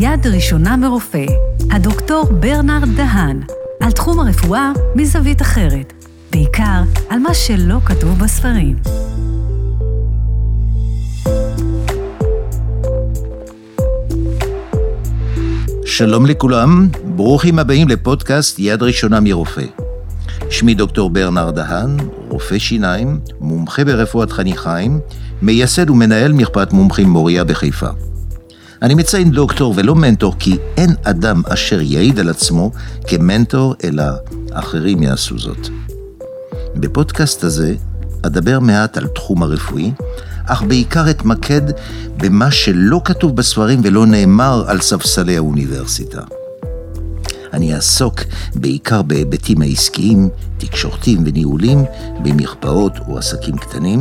יד ראשונה מרופא, הדוקטור ברנרד דהאן, על תחום הרפואה מזווית אחרת, בעיקר על מה שלא כתוב בספרים. שלום לכולם, ברוכים הבאים לפודקאסט יד ראשונה מרופא. שמי דוקטור ברנרד דהאן, רופא שיניים, מומחה ברפואת חניכיים, מייסד ומנהל מרפאת מומחים מוריה בחיפה. אני מציין דוקטור ולא מנטור, כי אין אדם אשר יעיד על עצמו כמנטור, אלא אחרים יעשו זאת. בפודקאסט הזה אדבר מעט על תחום הרפואי, אך בעיקר אתמקד במה שלא כתוב בספרים ולא נאמר על ספסלי האוניברסיטה. אני אעסוק בעיקר בהיבטים העסקיים, תקשורתיים וניהולים במרפאות או עסקים קטנים,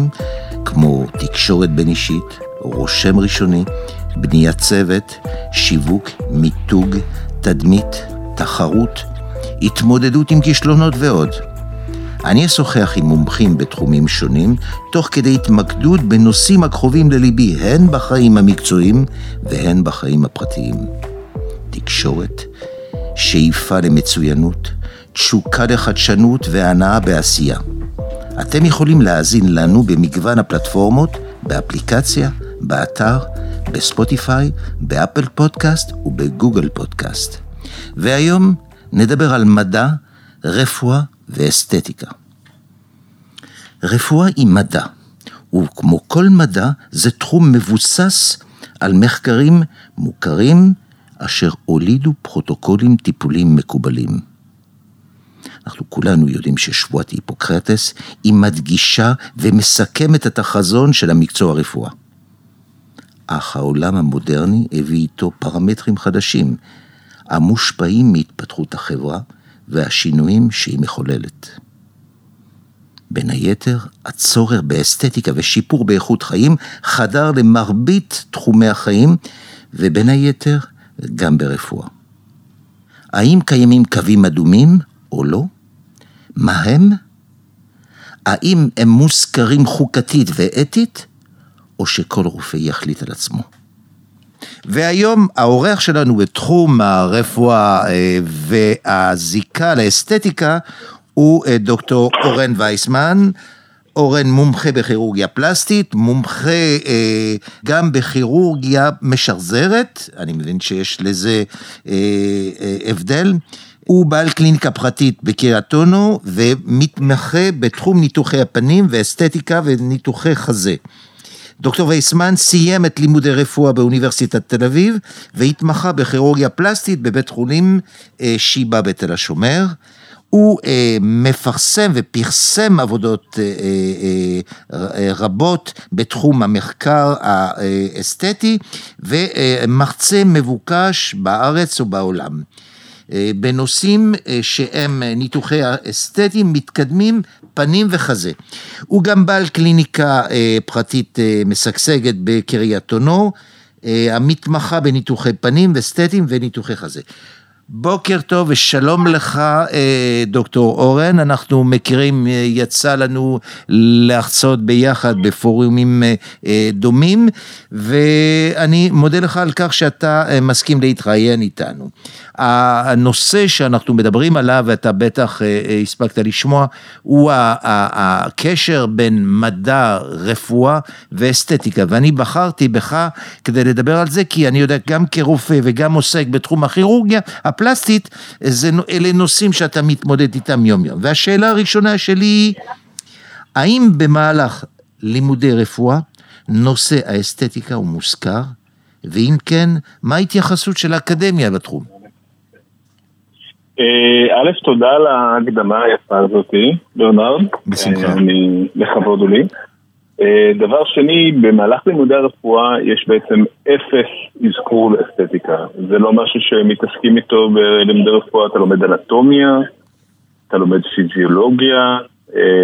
כמו תקשורת בין אישית, רושם ראשוני, בניית צוות, שיווק, מיתוג, תדמית, תחרות, התמודדות עם כישלונות ועוד. אני אשוחח עם מומחים בתחומים שונים, תוך כדי התמקדות בנושאים הקרובים לליבי, הן בחיים המקצועיים והן בחיים הפרטיים. תקשורת, שאיפה למצוינות, תשוקה לחדשנות והנאה בעשייה. אתם יכולים להאזין לנו במגוון הפלטפורמות, באפליקציה, באתר, בספוטיפיי, באפל פודקאסט ובגוגל פודקאסט. והיום נדבר על מדע, רפואה ואסתטיקה. רפואה היא מדע, וכמו כל מדע זה תחום מבוסס על מחקרים מוכרים אשר הולידו פרוטוקולים טיפולים מקובלים. אנחנו כולנו יודעים ששבועת היפוקרטס היא מדגישה ומסכמת את החזון של המקצוע הרפואה. אך העולם המודרני הביא איתו פרמטרים חדשים, המושפעים מהתפתחות החברה והשינויים שהיא מחוללת. בין היתר, הצורך באסתטיקה ושיפור באיכות חיים חדר למרבית תחומי החיים, ובין היתר גם ברפואה. האם קיימים קווים אדומים או לא? מה הם? האם הם מוזכרים חוקתית ואתית? או שכל רופא יחליט על עצמו. והיום האורח שלנו בתחום הרפואה והזיקה לאסתטיקה הוא דוקטור אורן וייסמן. אורן מומחה בכירורגיה פלסטית, מומחה גם בכירורגיה משחזרת, אני מבין שיש לזה הבדל. הוא בעל קליניקה פרטית בקריית אונו ומתמחה בתחום ניתוחי הפנים ואסתטיקה וניתוחי חזה. דוקטור וייסמן סיים את לימודי רפואה באוניברסיטת תל אביב, והתמחה בכירורגיה פלסטית בבית חולים שיבא בתל השומר. הוא מפרסם ופרסם עבודות רבות בתחום המחקר האסתטי, ומרצה מבוקש בארץ ובעולם. בנושאים שהם ניתוחי אסתטיים מתקדמים, פנים וחזה. הוא גם בעל קליניקה פרטית משגשגת בקריית אונו, המתמחה בניתוחי פנים ואסתטיים וניתוחי חזה. בוקר טוב ושלום לך דוקטור אורן, אנחנו מכירים, יצא לנו להרצות ביחד בפורומים דומים, ואני מודה לך על כך שאתה מסכים להתראיין איתנו. הנושא שאנחנו מדברים עליו, ואתה בטח הספקת לשמוע, הוא הקשר בין מדע, רפואה ואסתטיקה, ואני בחרתי בך כדי לדבר על זה, כי אני יודע גם כרופא וגם עוסק בתחום הכירורגיה הפלסטית, אלה נושאים שאתה מתמודד איתם יום יום. והשאלה הראשונה שלי היא, האם במהלך לימודי רפואה, נושא האסתטיקה הוא מוזכר? ואם כן, מה ההתייחסות של האקדמיה בתחום? א', תודה על ההקדמה היפה הזאת, ליאונרד. בשמחה. לכבוד הוא לי. דבר שני, במהלך לימודי הרפואה יש בעצם אפס אזכור לאסתטיקה. זה לא משהו שמתעסקים איתו בלימודי רפואה. אתה לומד אנטומיה, אתה לומד פיזיולוגיה,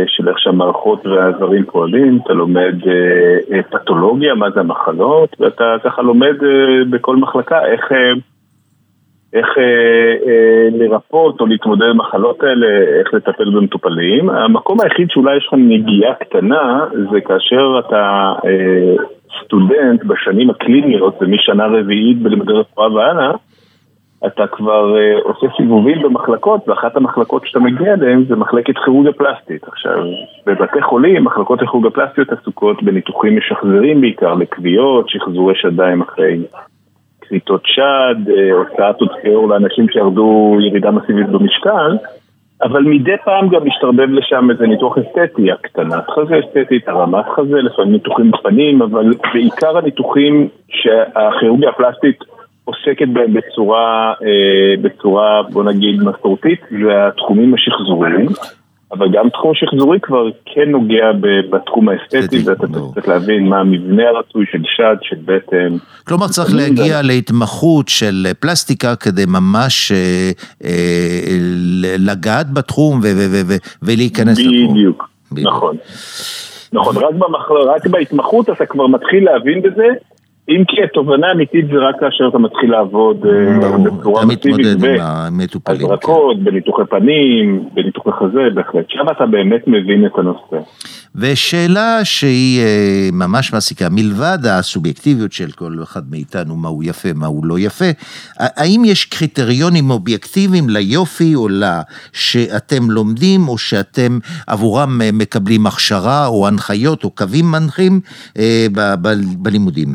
של איך שהמערכות והאיברים פועלים, אתה לומד פתולוגיה, מה זה המחלות, ואתה ככה לומד בכל מחלקה איך לרפות או להתמודד עם מחלות האלה, איך לטפל במטופלים. המקום היחיד שאולי יש לך נגיעה קטנה, זה כאשר אתה סטודנט בשנים הקליניות, ומשנה רביעית בלימודי רפואה והלאה, אתה כבר עושה סיבובים במחלקות, ואחת המחלקות שאתה מגיע אליהן זה מחלקת כירורגיה פלסטית. עכשיו, בבתי חולים, מחלקות כירורגיה פלסטיות עסוקות בניתוחים משחזרים בעיקר לכוויות, שחזורי שדיים אחרי כריתות שד, הוצאת תוצאי עור לאנשים שירדו ירידה מסיבית במשקל, אבל מדי פעם גם משתרבב לשם איזה ניתוח אסתטי, הקטנת חזה אסתטית, הרמת חזה, לפעמים ניתוחים בפנים, אבל בעיקר הניתוחים שהכירורגיה הפלסטית עוסקת בהם בצורה, בוא נגיד, מסורתית, והתחומים השחזוריים, אבל גם תחום שחזורי כבר כן נוגע בתחום האסתטי, ואתה צריך להבין מה המבנה הרצוי של שד, של בטן. כלומר, צריך להגיע להתמחות של פלסטיקה, כדי ממש לגעת בתחום ולהיכנס לתחום. בדיוק, נכון. נכון, רק בהתמחות אתה כבר מתחיל להבין בזה, אם כי התובנה האמיתית זה רק כאשר אתה מתחיל לעבוד בצורה מתמודד עם המטופלים. הזרקות, בניתוחי פנים, בניתוחי חזה, בהחלט. שם אתה באמת מבין את הנושא. ושאלה שהיא ממש מעסיקה, מלבד הסובייקטיביות של כל אחד מאיתנו, מה הוא יפה, מה הוא לא יפה, האם יש קריטריונים אובייקטיביים ליופי או לא, שאתם לומדים או שאתם עבורם מקבלים הכשרה או הנחיות או קווים מנחים בלימודים?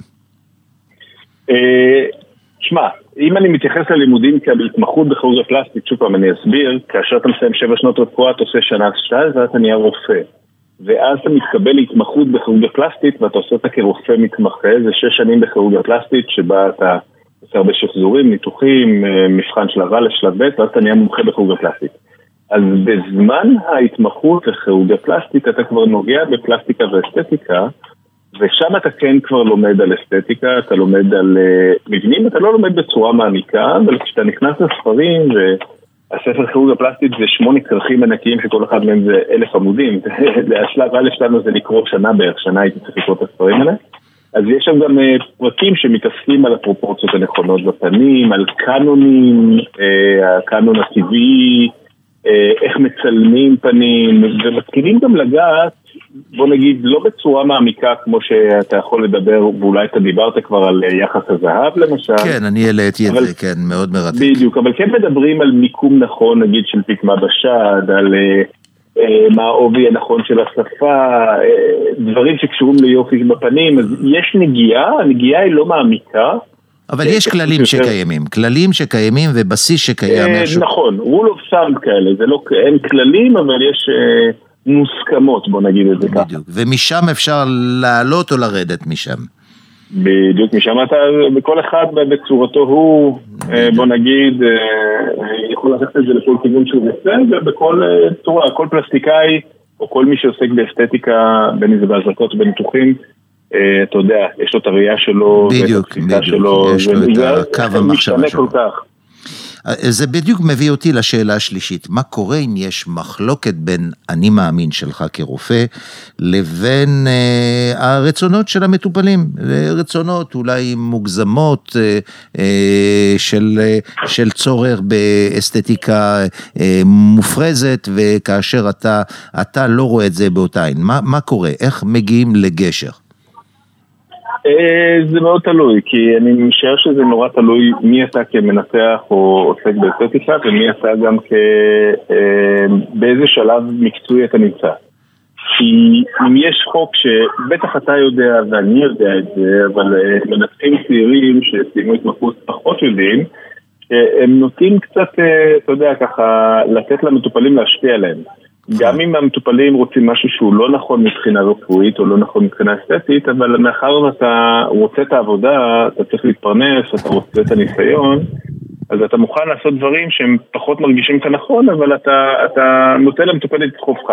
שמע, אם אני מתייחס ללימודים כהתמחות בכירורגיה פלסטית, שוב פעם אני אסביר, כאשר אתה מסיים 7 שנות רפואה, אתה עושה שנה שתיים, ואז אתה נהיה רופא. ואז אתה מתקבל להתמחות בכירורגיה פלסטית, ואתה עושה אותה כרופא מתמחה, זה 6 שנים בכירורגיה פלסטית, שבה אתה עושה הרבה שחזורים, ניתוחים, מבחן שלב א', שלב ב', ואז אתה נהיה מומחה בכירורגיה פלסטית. אז בזמן ההתמחות לכירורגיה פלסטית, אתה כבר נוגע בפלסטיקה ואסתטיקה, ושם אתה כן כבר לומד על אסתטיקה, אתה לומד על מבנים, אתה לא לומד בצורה מעמיקה, אבל כשאתה נכנס לספרים, והספר כירורגיה פלסטית זה 8 כרכים ענקיים שכל אחד מהם זה 1000 עמודים, השלב א' שלנו זה לקרוא שנה בערך, שנה הייתי צריך לקרוא את הספרים האלה, אז יש שם גם פרקים שמתעסקים על הפרופורציות הנכונות בפנים, על קאנונים, הקאנון הטבעי, איך מצלמים פנים, ומתחילים גם לגעת, בוא נגיד, לא בצורה מעמיקה כמו שאתה יכול לדבר, ואולי אתה דיברת כבר על יחס הזהב למשל. כן, אני העליתי את זה, כן, מאוד מרתק. בדיוק, אבל כן מדברים על מיקום נכון, נגיד, של פקמה בשד, על מה העובי הנכון של השפה, דברים שקשורים ליופי בפנים, אז יש נגיעה, הנגיעה היא לא מעמיקה, אבל יש כללים שקיימים, כללים שקיימים ובסיס שקיים. נכון, rule of thumb כאלה, זה לא, אין כללים, אבל יש מוסכמות, בוא נגיד את זה ככה. ומשם אפשר לעלות או לרדת משם. בדיוק, משם אתה, בכל אחד בצורתו הוא, בוא נגיד, יכול לקחת את זה לכל כיוון שהוא רוצה, ובכל צורה, כל פלסטיקאי, או כל מי שעוסק באסתטיקה, בין אם זה בהזרקות ובניתוחים, אתה יודע, יש לו את הראייה שלו, בדיוק, יש לו את הקו המחשבה שלו. זה בדיוק מביא אותי לשאלה השלישית, מה קורה אם יש מחלוקת בין אני מאמין שלך כרופא, לבין הרצונות של המטופלים, רצונות אולי מוגזמות של צורך באסתטיקה מופרזת, וכאשר אתה לא רואה את זה באותה עין, מה קורה? איך מגיעים לגשר? זה מאוד תלוי, כי אני משער שזה נורא תלוי מי אתה כמנתח או עוסק באסתטיקה, ומי אתה גם באיזה שלב מקצועי אתה נמצא. כי אם יש חוק שבטח אתה יודע ואני יודע את זה, אבל מנתחים צעירים שסיימו התמחות פחות יודעים, הם נוטים קצת, אתה יודע, ככה, לתת למטופלים להשפיע עליהם. גם אם המטופלים רוצים משהו שהוא לא נכון מבחינה רפואית או לא נכון מבחינה אסתטית, אבל מאחר ואתה רוצה את העבודה, אתה צריך להתפרנס, אתה רוצה את הניסיון, אז אתה מוכן לעשות דברים שהם פחות מרגישים כנכון, אבל אתה נותן למטופל את חופך.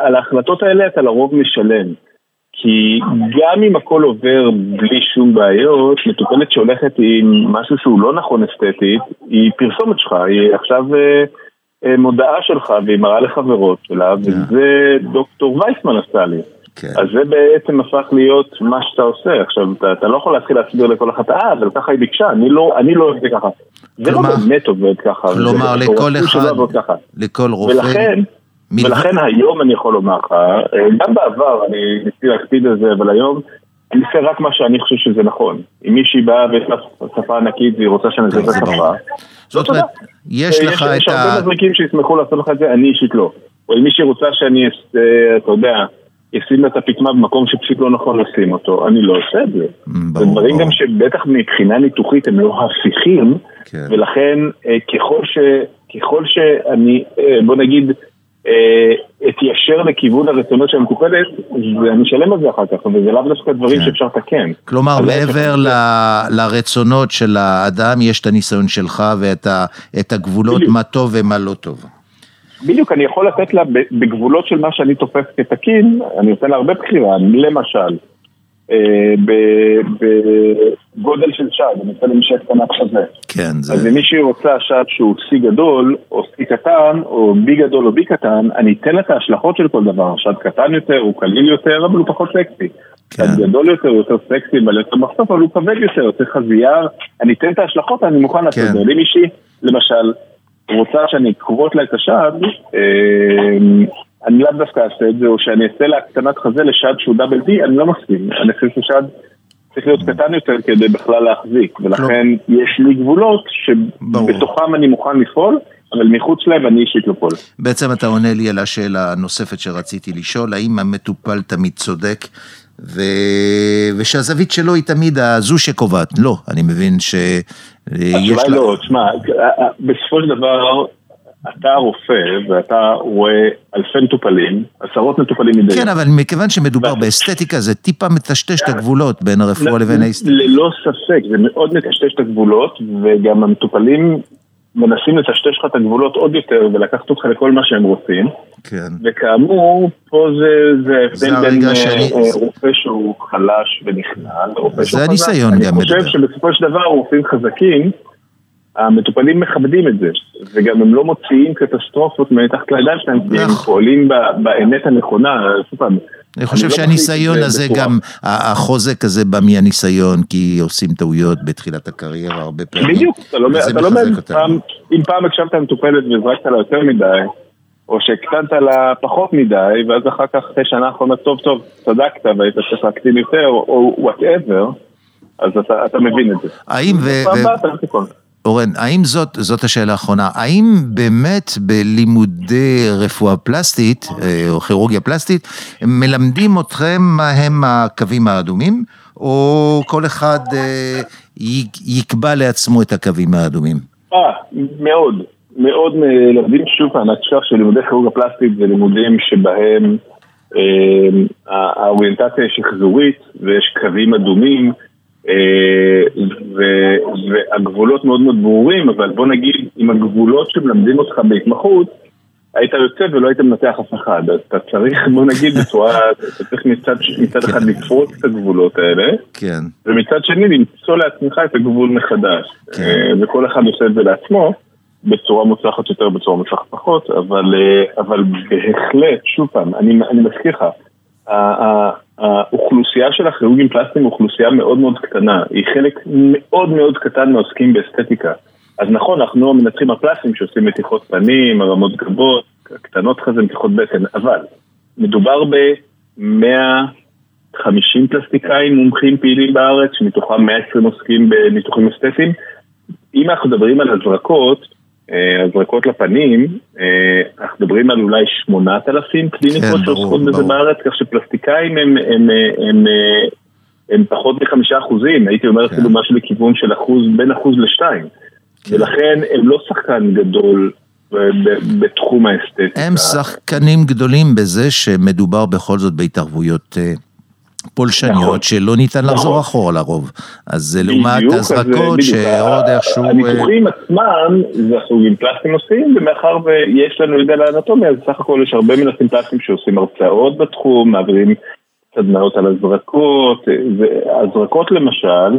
על ההחלטות האלה אתה לרוב משלם, כי גם אם הכל עובר בלי שום בעיות, מטופלת שהולכת עם משהו שהוא לא נכון אסתטית, היא פרסומת שלך, היא עכשיו מודעה שלך, והיא מראה לחברות שלה, וזה דוקטור וייסמן עשה לי. אז זה בעצם הפך להיות מה שאתה עושה. עכשיו, אתה לא יכול להתחיל להסביר לכל אחת, אבל ככה היא ביקשה, אני לא עובד ככה. זה לא באמת עובד ככה. כלומר, לכל אחד, לכל רופא. ולכן היום אני יכול לומר לך, גם בעבר, אני ניסיתי להקפיד על זה, אבל היום, אני עושה רק מה שאני חושב שזה נכון. אם מישהי באה ויש לה שפה ענקית והיא רוצה שנזבק שפה, זאת אומרת, יש לך את ה... יש הרבה מזריקים שישמחו לעשות לך את זה, אני אישית לא. או אם מישהי רוצה שאני, אתה יודע, ישים את הפתמה במקום שפשוט לא נכון לשים אותו, אני לא עושה את זה. זה דברים גם שבטח מבחינה ניתוחית הם לא הפיכים, ולכן ככל שאני, בוא נגיד, התיישר לכיוון הרצונות של המקופלת, ואני משלם על זה אחר כך, וזה לאו דווקא דברים שאפשר לתקן. כלומר, מעבר לרצונות של האדם, יש את הניסיון שלך ואת הגבולות, מה טוב ומה לא טוב. בדיוק, אני יכול לתת לה בגבולות של מה שאני תופס כתקין, אני נותן לה הרבה בחירה, למשל, בגודל של שעד, אני רוצה למשל קטנה כזה. כן, זה... אז אם מישהי רוצה שעד שהוא סי גדול, או סי קטן, או בי גדול או בי קטן, אני אתן לה את ההשלכות של כל דבר. שעד קטן יותר, הוא קליל יותר, אבל הוא פחות סקסי. כן. שעד גדול יותר, הוא יותר סקסי, אבל יותר מחשוף, אבל הוא כבד יותר, יותר חזייר. אני אתן את ההשלכות, אני מוכן לעשות את זה. אם מישהי, למשל, רוצה שאני אקרוט לה את השעד, אני לא דווקא אעשה את זה, או שאני אעשה לה קטנת חזה לשעד שהוא דאבל די, אני לא מסכים. אני חושב ששעד צריך להיות קטן יותר כדי בכלל להחזיק, ולכן יש לי גבולות שבתוכם אני מוכן לפעול, אבל מחוץ להם אני אישית לפעול. בעצם אתה עונה לי על השאלה הנוספת שרציתי לשאול, האם המטופל תמיד צודק, ושהזווית שלו היא תמיד הזו שקובעת? לא, אני מבין ש... אולי לא, תשמע, בסופו של דבר... אתה רופא, ואתה רואה אלפי מטופלים, עשרות מטופלים מדי. כן, אבל מכיוון שמדובר באסתטיקה, זה טיפה מטשטש את הגבולות בין הרפואה לבין האסתטיקה. ללא ספק, זה מאוד מטשטש את הגבולות, וגם המטופלים מנסים לטשטש לך את הגבולות עוד יותר, ולקחת אותך לכל מה שהם רוצים. כן. וכאמור, פה זה הבדל בין רופא שהוא חלש ונכנע, לרופא שהוא חזק. זה הניסיון גם. אני חושב שבסופו של דבר רופאים חזקים, המטופלים מכבדים את זה, וגם הם לא מוציאים קטסטרופות מתחת לידיים שלהם, הם פועלים באמת הנכונה. אני חושב שהניסיון הזה, גם החוזק הזה בא מהניסיון, כי עושים טעויות בתחילת הקריירה הרבה פעמים. בדיוק, אתה לא מבין, אם פעם הקשבת למטופלת וזרקת לה יותר מדי, או שהקטנת לה פחות מדי, ואז אחר כך אחרי שנה האחרונה, טוב, צדקת, והיית צריך להקטין יותר, או whatever, אז אתה מבין את זה. האם אורן, האם זאת השאלה האחרונה, האם באמת בלימודי רפואה פלסטית, או כירורגיה פלסטית, מלמדים אתכם מה הם הקווים האדומים, או כל אחד יקבע לעצמו את הקווים האדומים? מאוד, מאוד מלמדים, שוב, אני חושב שלימודי כירורגיה פלסטית זה לימודים שבהם האוריינטציה שחזורית, ויש קווים אדומים, והגבולות מאוד מאוד ברורים, אבל בוא נגיד, עם הגבולות שמלמדים אותך בהתמחות, היית יוצא ולא היית מנתח אף אחד. אתה צריך, בוא נגיד, אתה צריך מצד אחד לפרוץ את הגבולות האלה, ומצד שני למצוא לעצמך את הגבול מחדש. וכל אחד עושה את זה לעצמו, בצורה מוצלחת יותר, בצורה מוצלחת פחות, אבל בהחלט, שוב פעם, אני מזכיר לך, האוכלוסייה של הכירורגים פלסטיים אוכלוסייה מאוד מאוד קטנה, היא חלק מאוד מאוד קטן מעוסקים באסתטיקה. אז נכון, אנחנו המנתחים הפלסטיים שעושים מתיחות פנים, הרמות גבות, קטנות חזה, מתיחות בטן, אבל מדובר ב-150 פלסטיקאים מומחים פעילים בארץ, שמתוכם 120 עוסקים בניתוחים אסתטיים. אם אנחנו מדברים על הזרקות לפנים, אנחנו מדברים על אולי 8,000 קליניקות שעוסקות בזה בארץ, כך שפלסטיקאים הם פחות מ5%, הייתי אומר אפילו משהו לכיוון של בין 1% ל-2%, ולכן הם לא שחקן גדול בתחום האסתטיקה. הם שחקנים גדולים בזה שמדובר בכל זאת בהתערבויות פולשניות שלא ניתן לחזור אחורה לרוב, אז לעומת הזרקות שעוד איכשהו... הניתוחים עצמם זה הסוגים פלסטים עושים, ומאחר ויש לנו ידע לאנטומיה, אז סך הכל יש הרבה מנסים פלסטים שעושים הרצאות בתחום, מעבירים סדנאות על הזרקות, והזרקות למשל,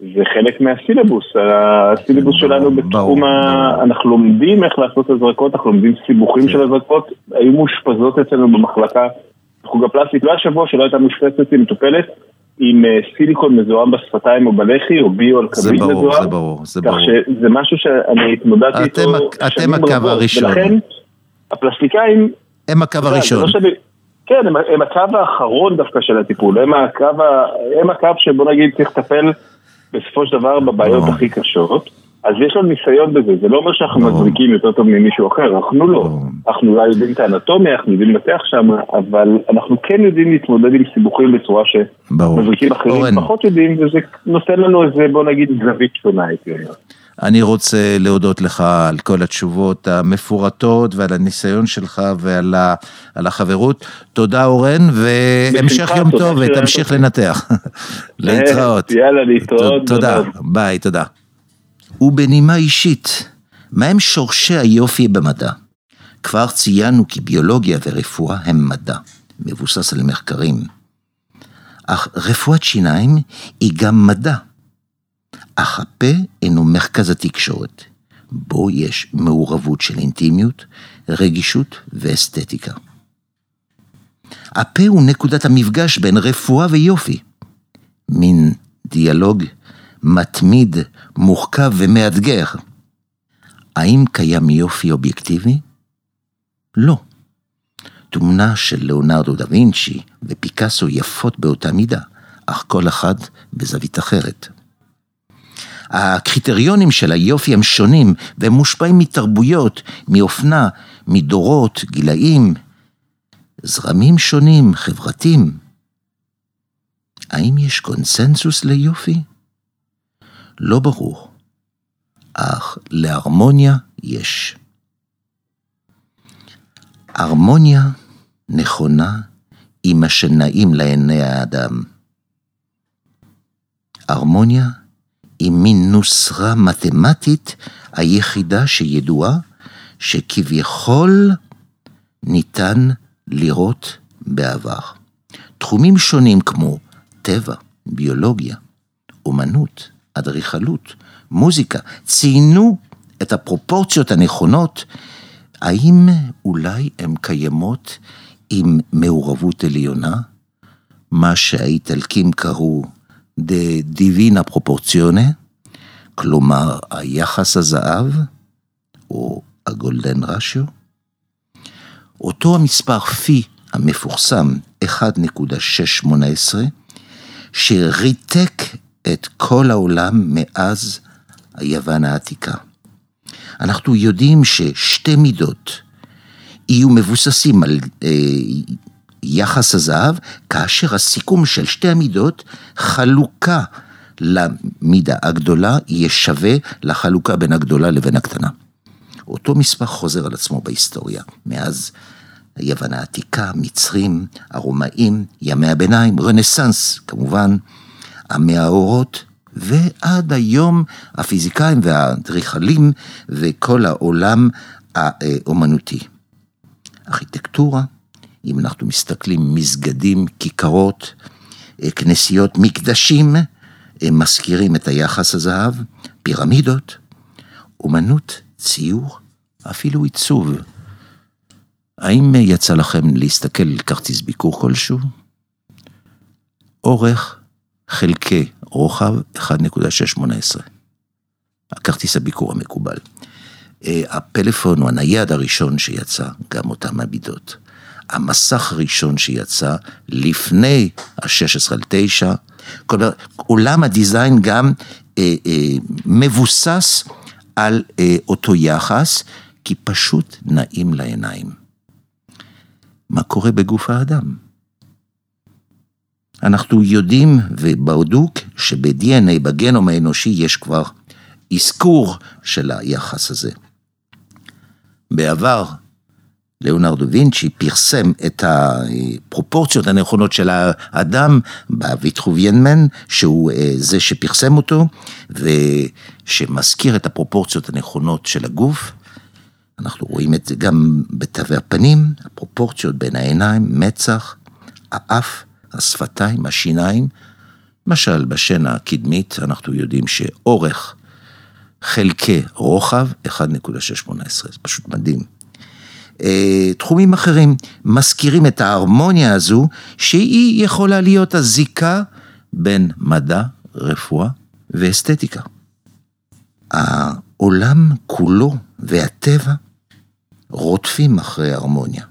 זה חלק מהסילבוס, הסילבוס שלנו בתחום, אנחנו לומדים איך לעשות הזרקות, אנחנו לומדים סיבוכים של הזרקות, היו מאושפזות אצלנו במחלקה, חוגה פלסטית, לא השבוע שלא הייתה משפצת עם מטופלת, עם סיליקון מזוהם בשפתיים או בלחי, או ביו על כבית מזוהם. זה ברור, זה ברור. כך שזה משהו שאני התמודדתי איתו. אתם הקו הראשון. ולכן, הפלסטיקאים... הם הקו הראשון. כן, הם הקו האחרון דווקא של הטיפול, הם הקו שבוא נגיד צריך לטפל בסופו של דבר בבעיות הכי קשות, אז יש לנו ניסיון בזה, זה לא אומר שאנחנו מזריקים יותר טוב ממישהו אחר, אנחנו לא, אנחנו לא יודעים את האנטומיה, אנחנו יודעים לנתח שם, אבל אנחנו כן יודעים להתמודד עם סיבוכים בצורה שמזריקים אחרים פחות יודעים, וזה נותן לנו איזה בוא נגיד זווית שונה הייתי אומר. אני רוצה להודות לך על כל התשובות המפורטות ועל הניסיון שלך ועל החברות. תודה אורן, והמשך יום טוב ותמשיך לנתח. להתראות. יאללה, להתראות. תודה, ביי, תודה. ובנימה אישית, מהם שורשי היופי במדע? כבר ציינו כי ביולוגיה ורפואה הם מדע, מבוסס על מחקרים. אך רפואת שיניים היא גם מדע. אך הפה אינו מרכז התקשורת, בו יש מעורבות של אינטימיות, רגישות ואסתטיקה. הפה הוא נקודת המפגש בין רפואה ויופי, מין דיאלוג מתמיד, מורכב ומאתגר. האם קיים יופי אובייקטיבי? לא. תמונה של ליאונרדו דה וינצ'י ופיקאסו יפות באותה מידה, אך כל אחד בזווית אחרת. הקריטריונים של היופי הם שונים, והם מושפעים מתרבויות, מאופנה, מדורות, גילאים, זרמים שונים, חברתיים. האם יש קונסנזוס ליופי? לא ברור, אך להרמוניה יש. הרמוניה נכונה עם מה שנעים לעיני האדם. הרמוניה היא מין נוסחה מתמטית היחידה שידועה, שכביכול ניתן לראות בעבר. תחומים שונים כמו טבע, ביולוגיה, אומנות, אדריכלות, מוזיקה, ציינו את הפרופורציות הנכונות, האם אולי הן קיימות עם מעורבות עליונה, מה שהאיטלקים קראו דיבינה פרופורציונה, כלומר היחס הזהב, או הגולדן רשיו, אותו המספר פי המפורסם 1.618, שריתק את כל העולם מאז היוון העתיקה. אנחנו יודעים ששתי מידות יהיו מבוססים על יחס הזהב, כאשר הסיכום של שתי המידות חלוקה למידה הגדולה יהיה שווה לחלוקה בין הגדולה לבין הקטנה. אותו מספר חוזר על עצמו בהיסטוריה, מאז היוון העתיקה, מצרים, הרומאים, ימי הביניים, רנסנס כמובן, עמי האורות, ועד היום הפיזיקאים והאדריכלים וכל העולם האומנותי. ארכיטקטורה, אם אנחנו מסתכלים, מסגדים, כיכרות, כנסיות, מקדשים, מזכירים את היחס הזהב, פירמידות, אומנות, ציור, אפילו עיצוב. האם יצא לכם להסתכל כרטיס ביקור כלשהו? אורך חלקי רוחב 1.618. הכרטיס הביקור המקובל. הפלאפון או הנייד הראשון שיצא, גם אותם המידות. המסך הראשון שיצא לפני ה-16.9, כלומר, עולם הדיזיין גם מבוסס על אותו יחס, כי פשוט נעים לעיניים. מה קורה בגוף האדם? אנחנו יודעים ובהודוק שב-DNA, בגנום האנושי, יש כבר אזכור של היחס הזה. בעבר, ליאונרדו וינצ'י פרסם את הפרופורציות הנכונות של האדם בוויטרוויינמן, שהוא זה שפרסם אותו, ושמזכיר את הפרופורציות הנכונות של הגוף. אנחנו רואים את זה גם בתווי הפנים, הפרופורציות בין העיניים, מצח, האף, השפתיים, השיניים. למשל, בשינה הקדמית אנחנו יודעים שאורך חלקי רוחב 1.618, זה פשוט מדהים. תחומים אחרים מזכירים את ההרמוניה הזו שהיא יכולה להיות הזיקה בין מדע, רפואה ואסתטיקה. העולם כולו והטבע רודפים אחרי ההרמוניה,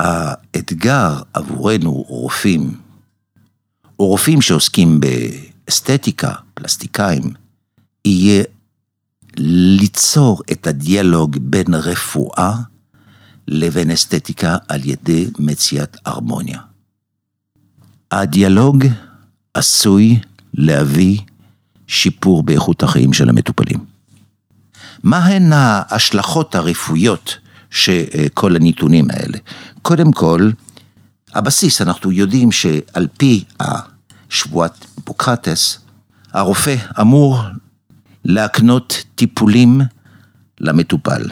האתגר עבורנו רופאים, או רופאים שעוסקים באסתטיקה, פלסטיקאים, יהיה ליצור את הדיאלוג בין רפואה לבין אסתטיקה על ידי מציאת הרמוניה. הדיאלוג עשוי להביא שיפור באיכות החיים של המטופלים. מה הן ההשלכות הרפואיות שכל הנתונים האלה? קודם כל, הבסיס, אנחנו יודעים שעל פי השבועת היפוקרטס, הרופא אמור להקנות טיפולים למטופל.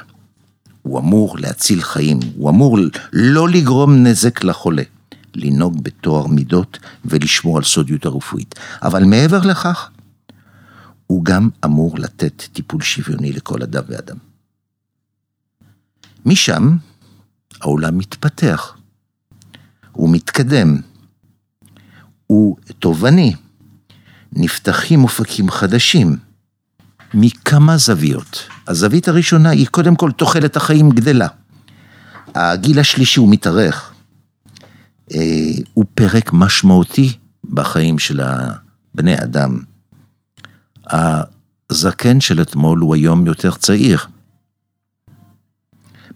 הוא אמור להציל חיים, הוא אמור לא לגרום נזק לחולה, לנהוג בתואר מידות ולשמור על סודיות הרפואית. אבל מעבר לכך, הוא גם אמור לתת טיפול שוויוני לכל אדם ואדם. משם, העולם מתפתח. הוא מתקדם. הוא תובני. נפתחים אופקים חדשים. מכמה זוויות. הזווית הראשונה היא קודם כל תוחלת החיים גדלה. הגיל השלישי הוא מתארך. הוא פרק משמעותי בחיים של בני אדם. הזקן של אתמול הוא היום יותר צעיר.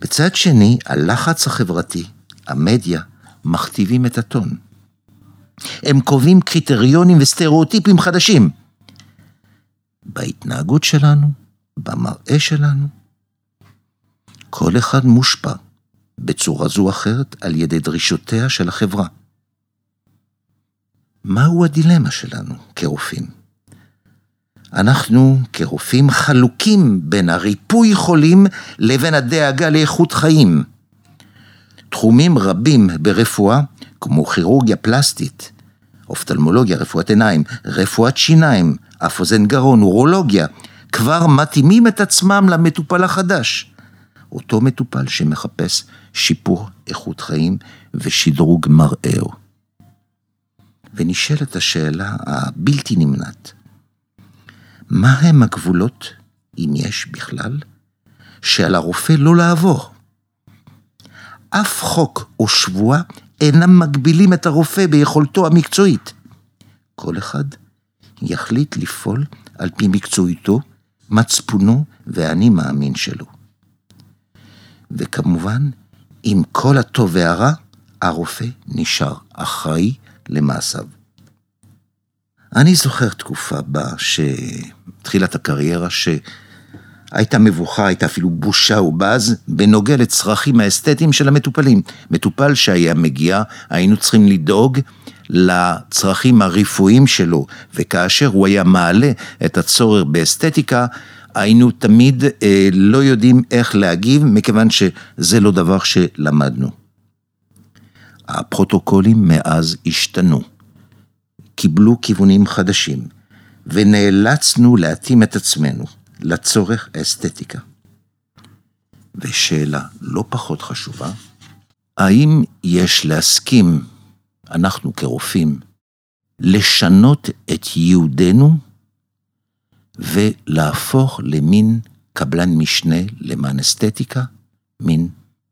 בצד שני, הלחץ החברתי, המדיה, מכתיבים את הטון. הם קובעים קריטריונים וסטריאוטיפים חדשים. בהתנהגות שלנו, במראה שלנו, כל אחד מושפע בצורה זו אחרת על ידי דרישותיה של החברה. מהו הדילמה שלנו כרופאים? אנחנו כרופאים חלוקים בין הריפוי חולים לבין הדאגה לאיכות חיים. תחומים רבים ברפואה, כמו כירורגיה פלסטית, אופטלמולוגיה, רפואת עיניים, רפואת שיניים, אף אוזן גרון, אורולוגיה, כבר מתאימים את עצמם למטופל החדש. אותו מטופל שמחפש שיפור איכות חיים ושדרוג מראהו. ונשאלת השאלה הבלתי נמנעת. מה הם הגבולות, אם יש בכלל, שעל הרופא לא לעבור? אף חוק או שבוע אינם מגבילים את הרופא ביכולתו המקצועית. כל אחד יחליט לפעול על פי מקצועיתו, מצפונו ואני מאמין שלו. וכמובן, עם כל הטוב והרע, הרופא נשאר אחראי למעשיו. אני זוכר תקופה בה שתחילת הקריירה שהייתה מבוכה, הייתה אפילו בושה ובאז, בנוגע לצרכים האסתטיים של המטופלים. מטופל שהיה מגיע, היינו צריכים לדאוג לצרכים הרפואיים שלו, וכאשר הוא היה מעלה את הצורך באסתטיקה, היינו תמיד לא יודעים איך להגיב, מכיוון שזה לא דבר שלמדנו. הפרוטוקולים מאז השתנו. קיבלו כיוונים חדשים, ונאלצנו להתאים את עצמנו לצורך האסתטיקה. ושאלה לא פחות חשובה, האם יש להסכים, אנחנו כרופאים, לשנות את ייעודנו, ולהפוך למין קבלן משנה למען אסתטיקה, מין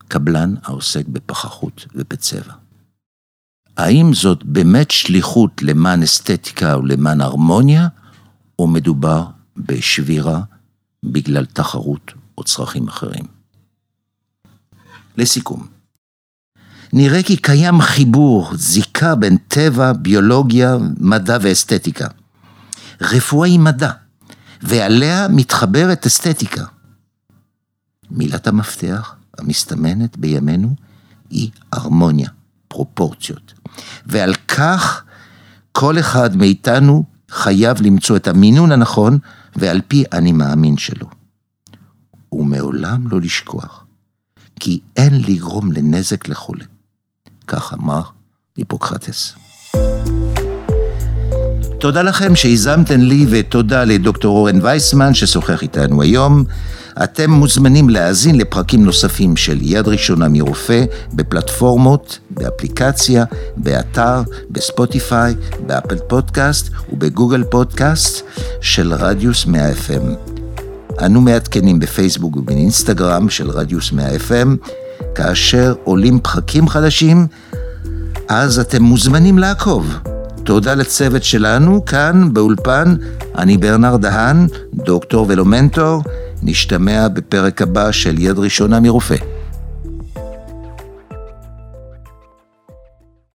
קבלן העוסק בפחחות ובצבע. האם זאת באמת שליחות למען אסתטיקה או למען הרמוניה, או מדובר בשבירה בגלל תחרות או צרכים אחרים? לסיכום, נראה כי קיים חיבור, זיקה בין טבע, ביולוגיה, מדע ואסתטיקה. רפואה היא מדע, ועליה מתחברת אסתטיקה. מילת המפתח המסתמנת בימינו היא הרמוניה, פרופורציות. ועל כך כל אחד מאיתנו חייב למצוא את המינון הנכון ועל פי אני מאמין שלו. ומעולם לא לשכוח, כי אין לגרום לנזק לחולה. כך אמר היפוקרטס. תודה לכם שהזמתם לי ותודה לדוקטור אורן וייסמן ששוחח איתנו היום. אתם מוזמנים להאזין לפרקים נוספים של יד ראשונה מרופא בפלטפורמות, באפליקציה, באתר, בספוטיפיי, באפל פודקאסט ובגוגל פודקאסט של רדיוס 100 FM. אנו מעדכנים בפייסבוק ובאינסטגרם של רדיוס 100 FM כאשר עולים פרקים חדשים, אז אתם מוזמנים לעקוב. תודה לצוות שלנו כאן באולפן, אני ברנרד דהן, דוקטור ולא מנטור, נשתמע בפרק הבא של יד ראשונה מרופא.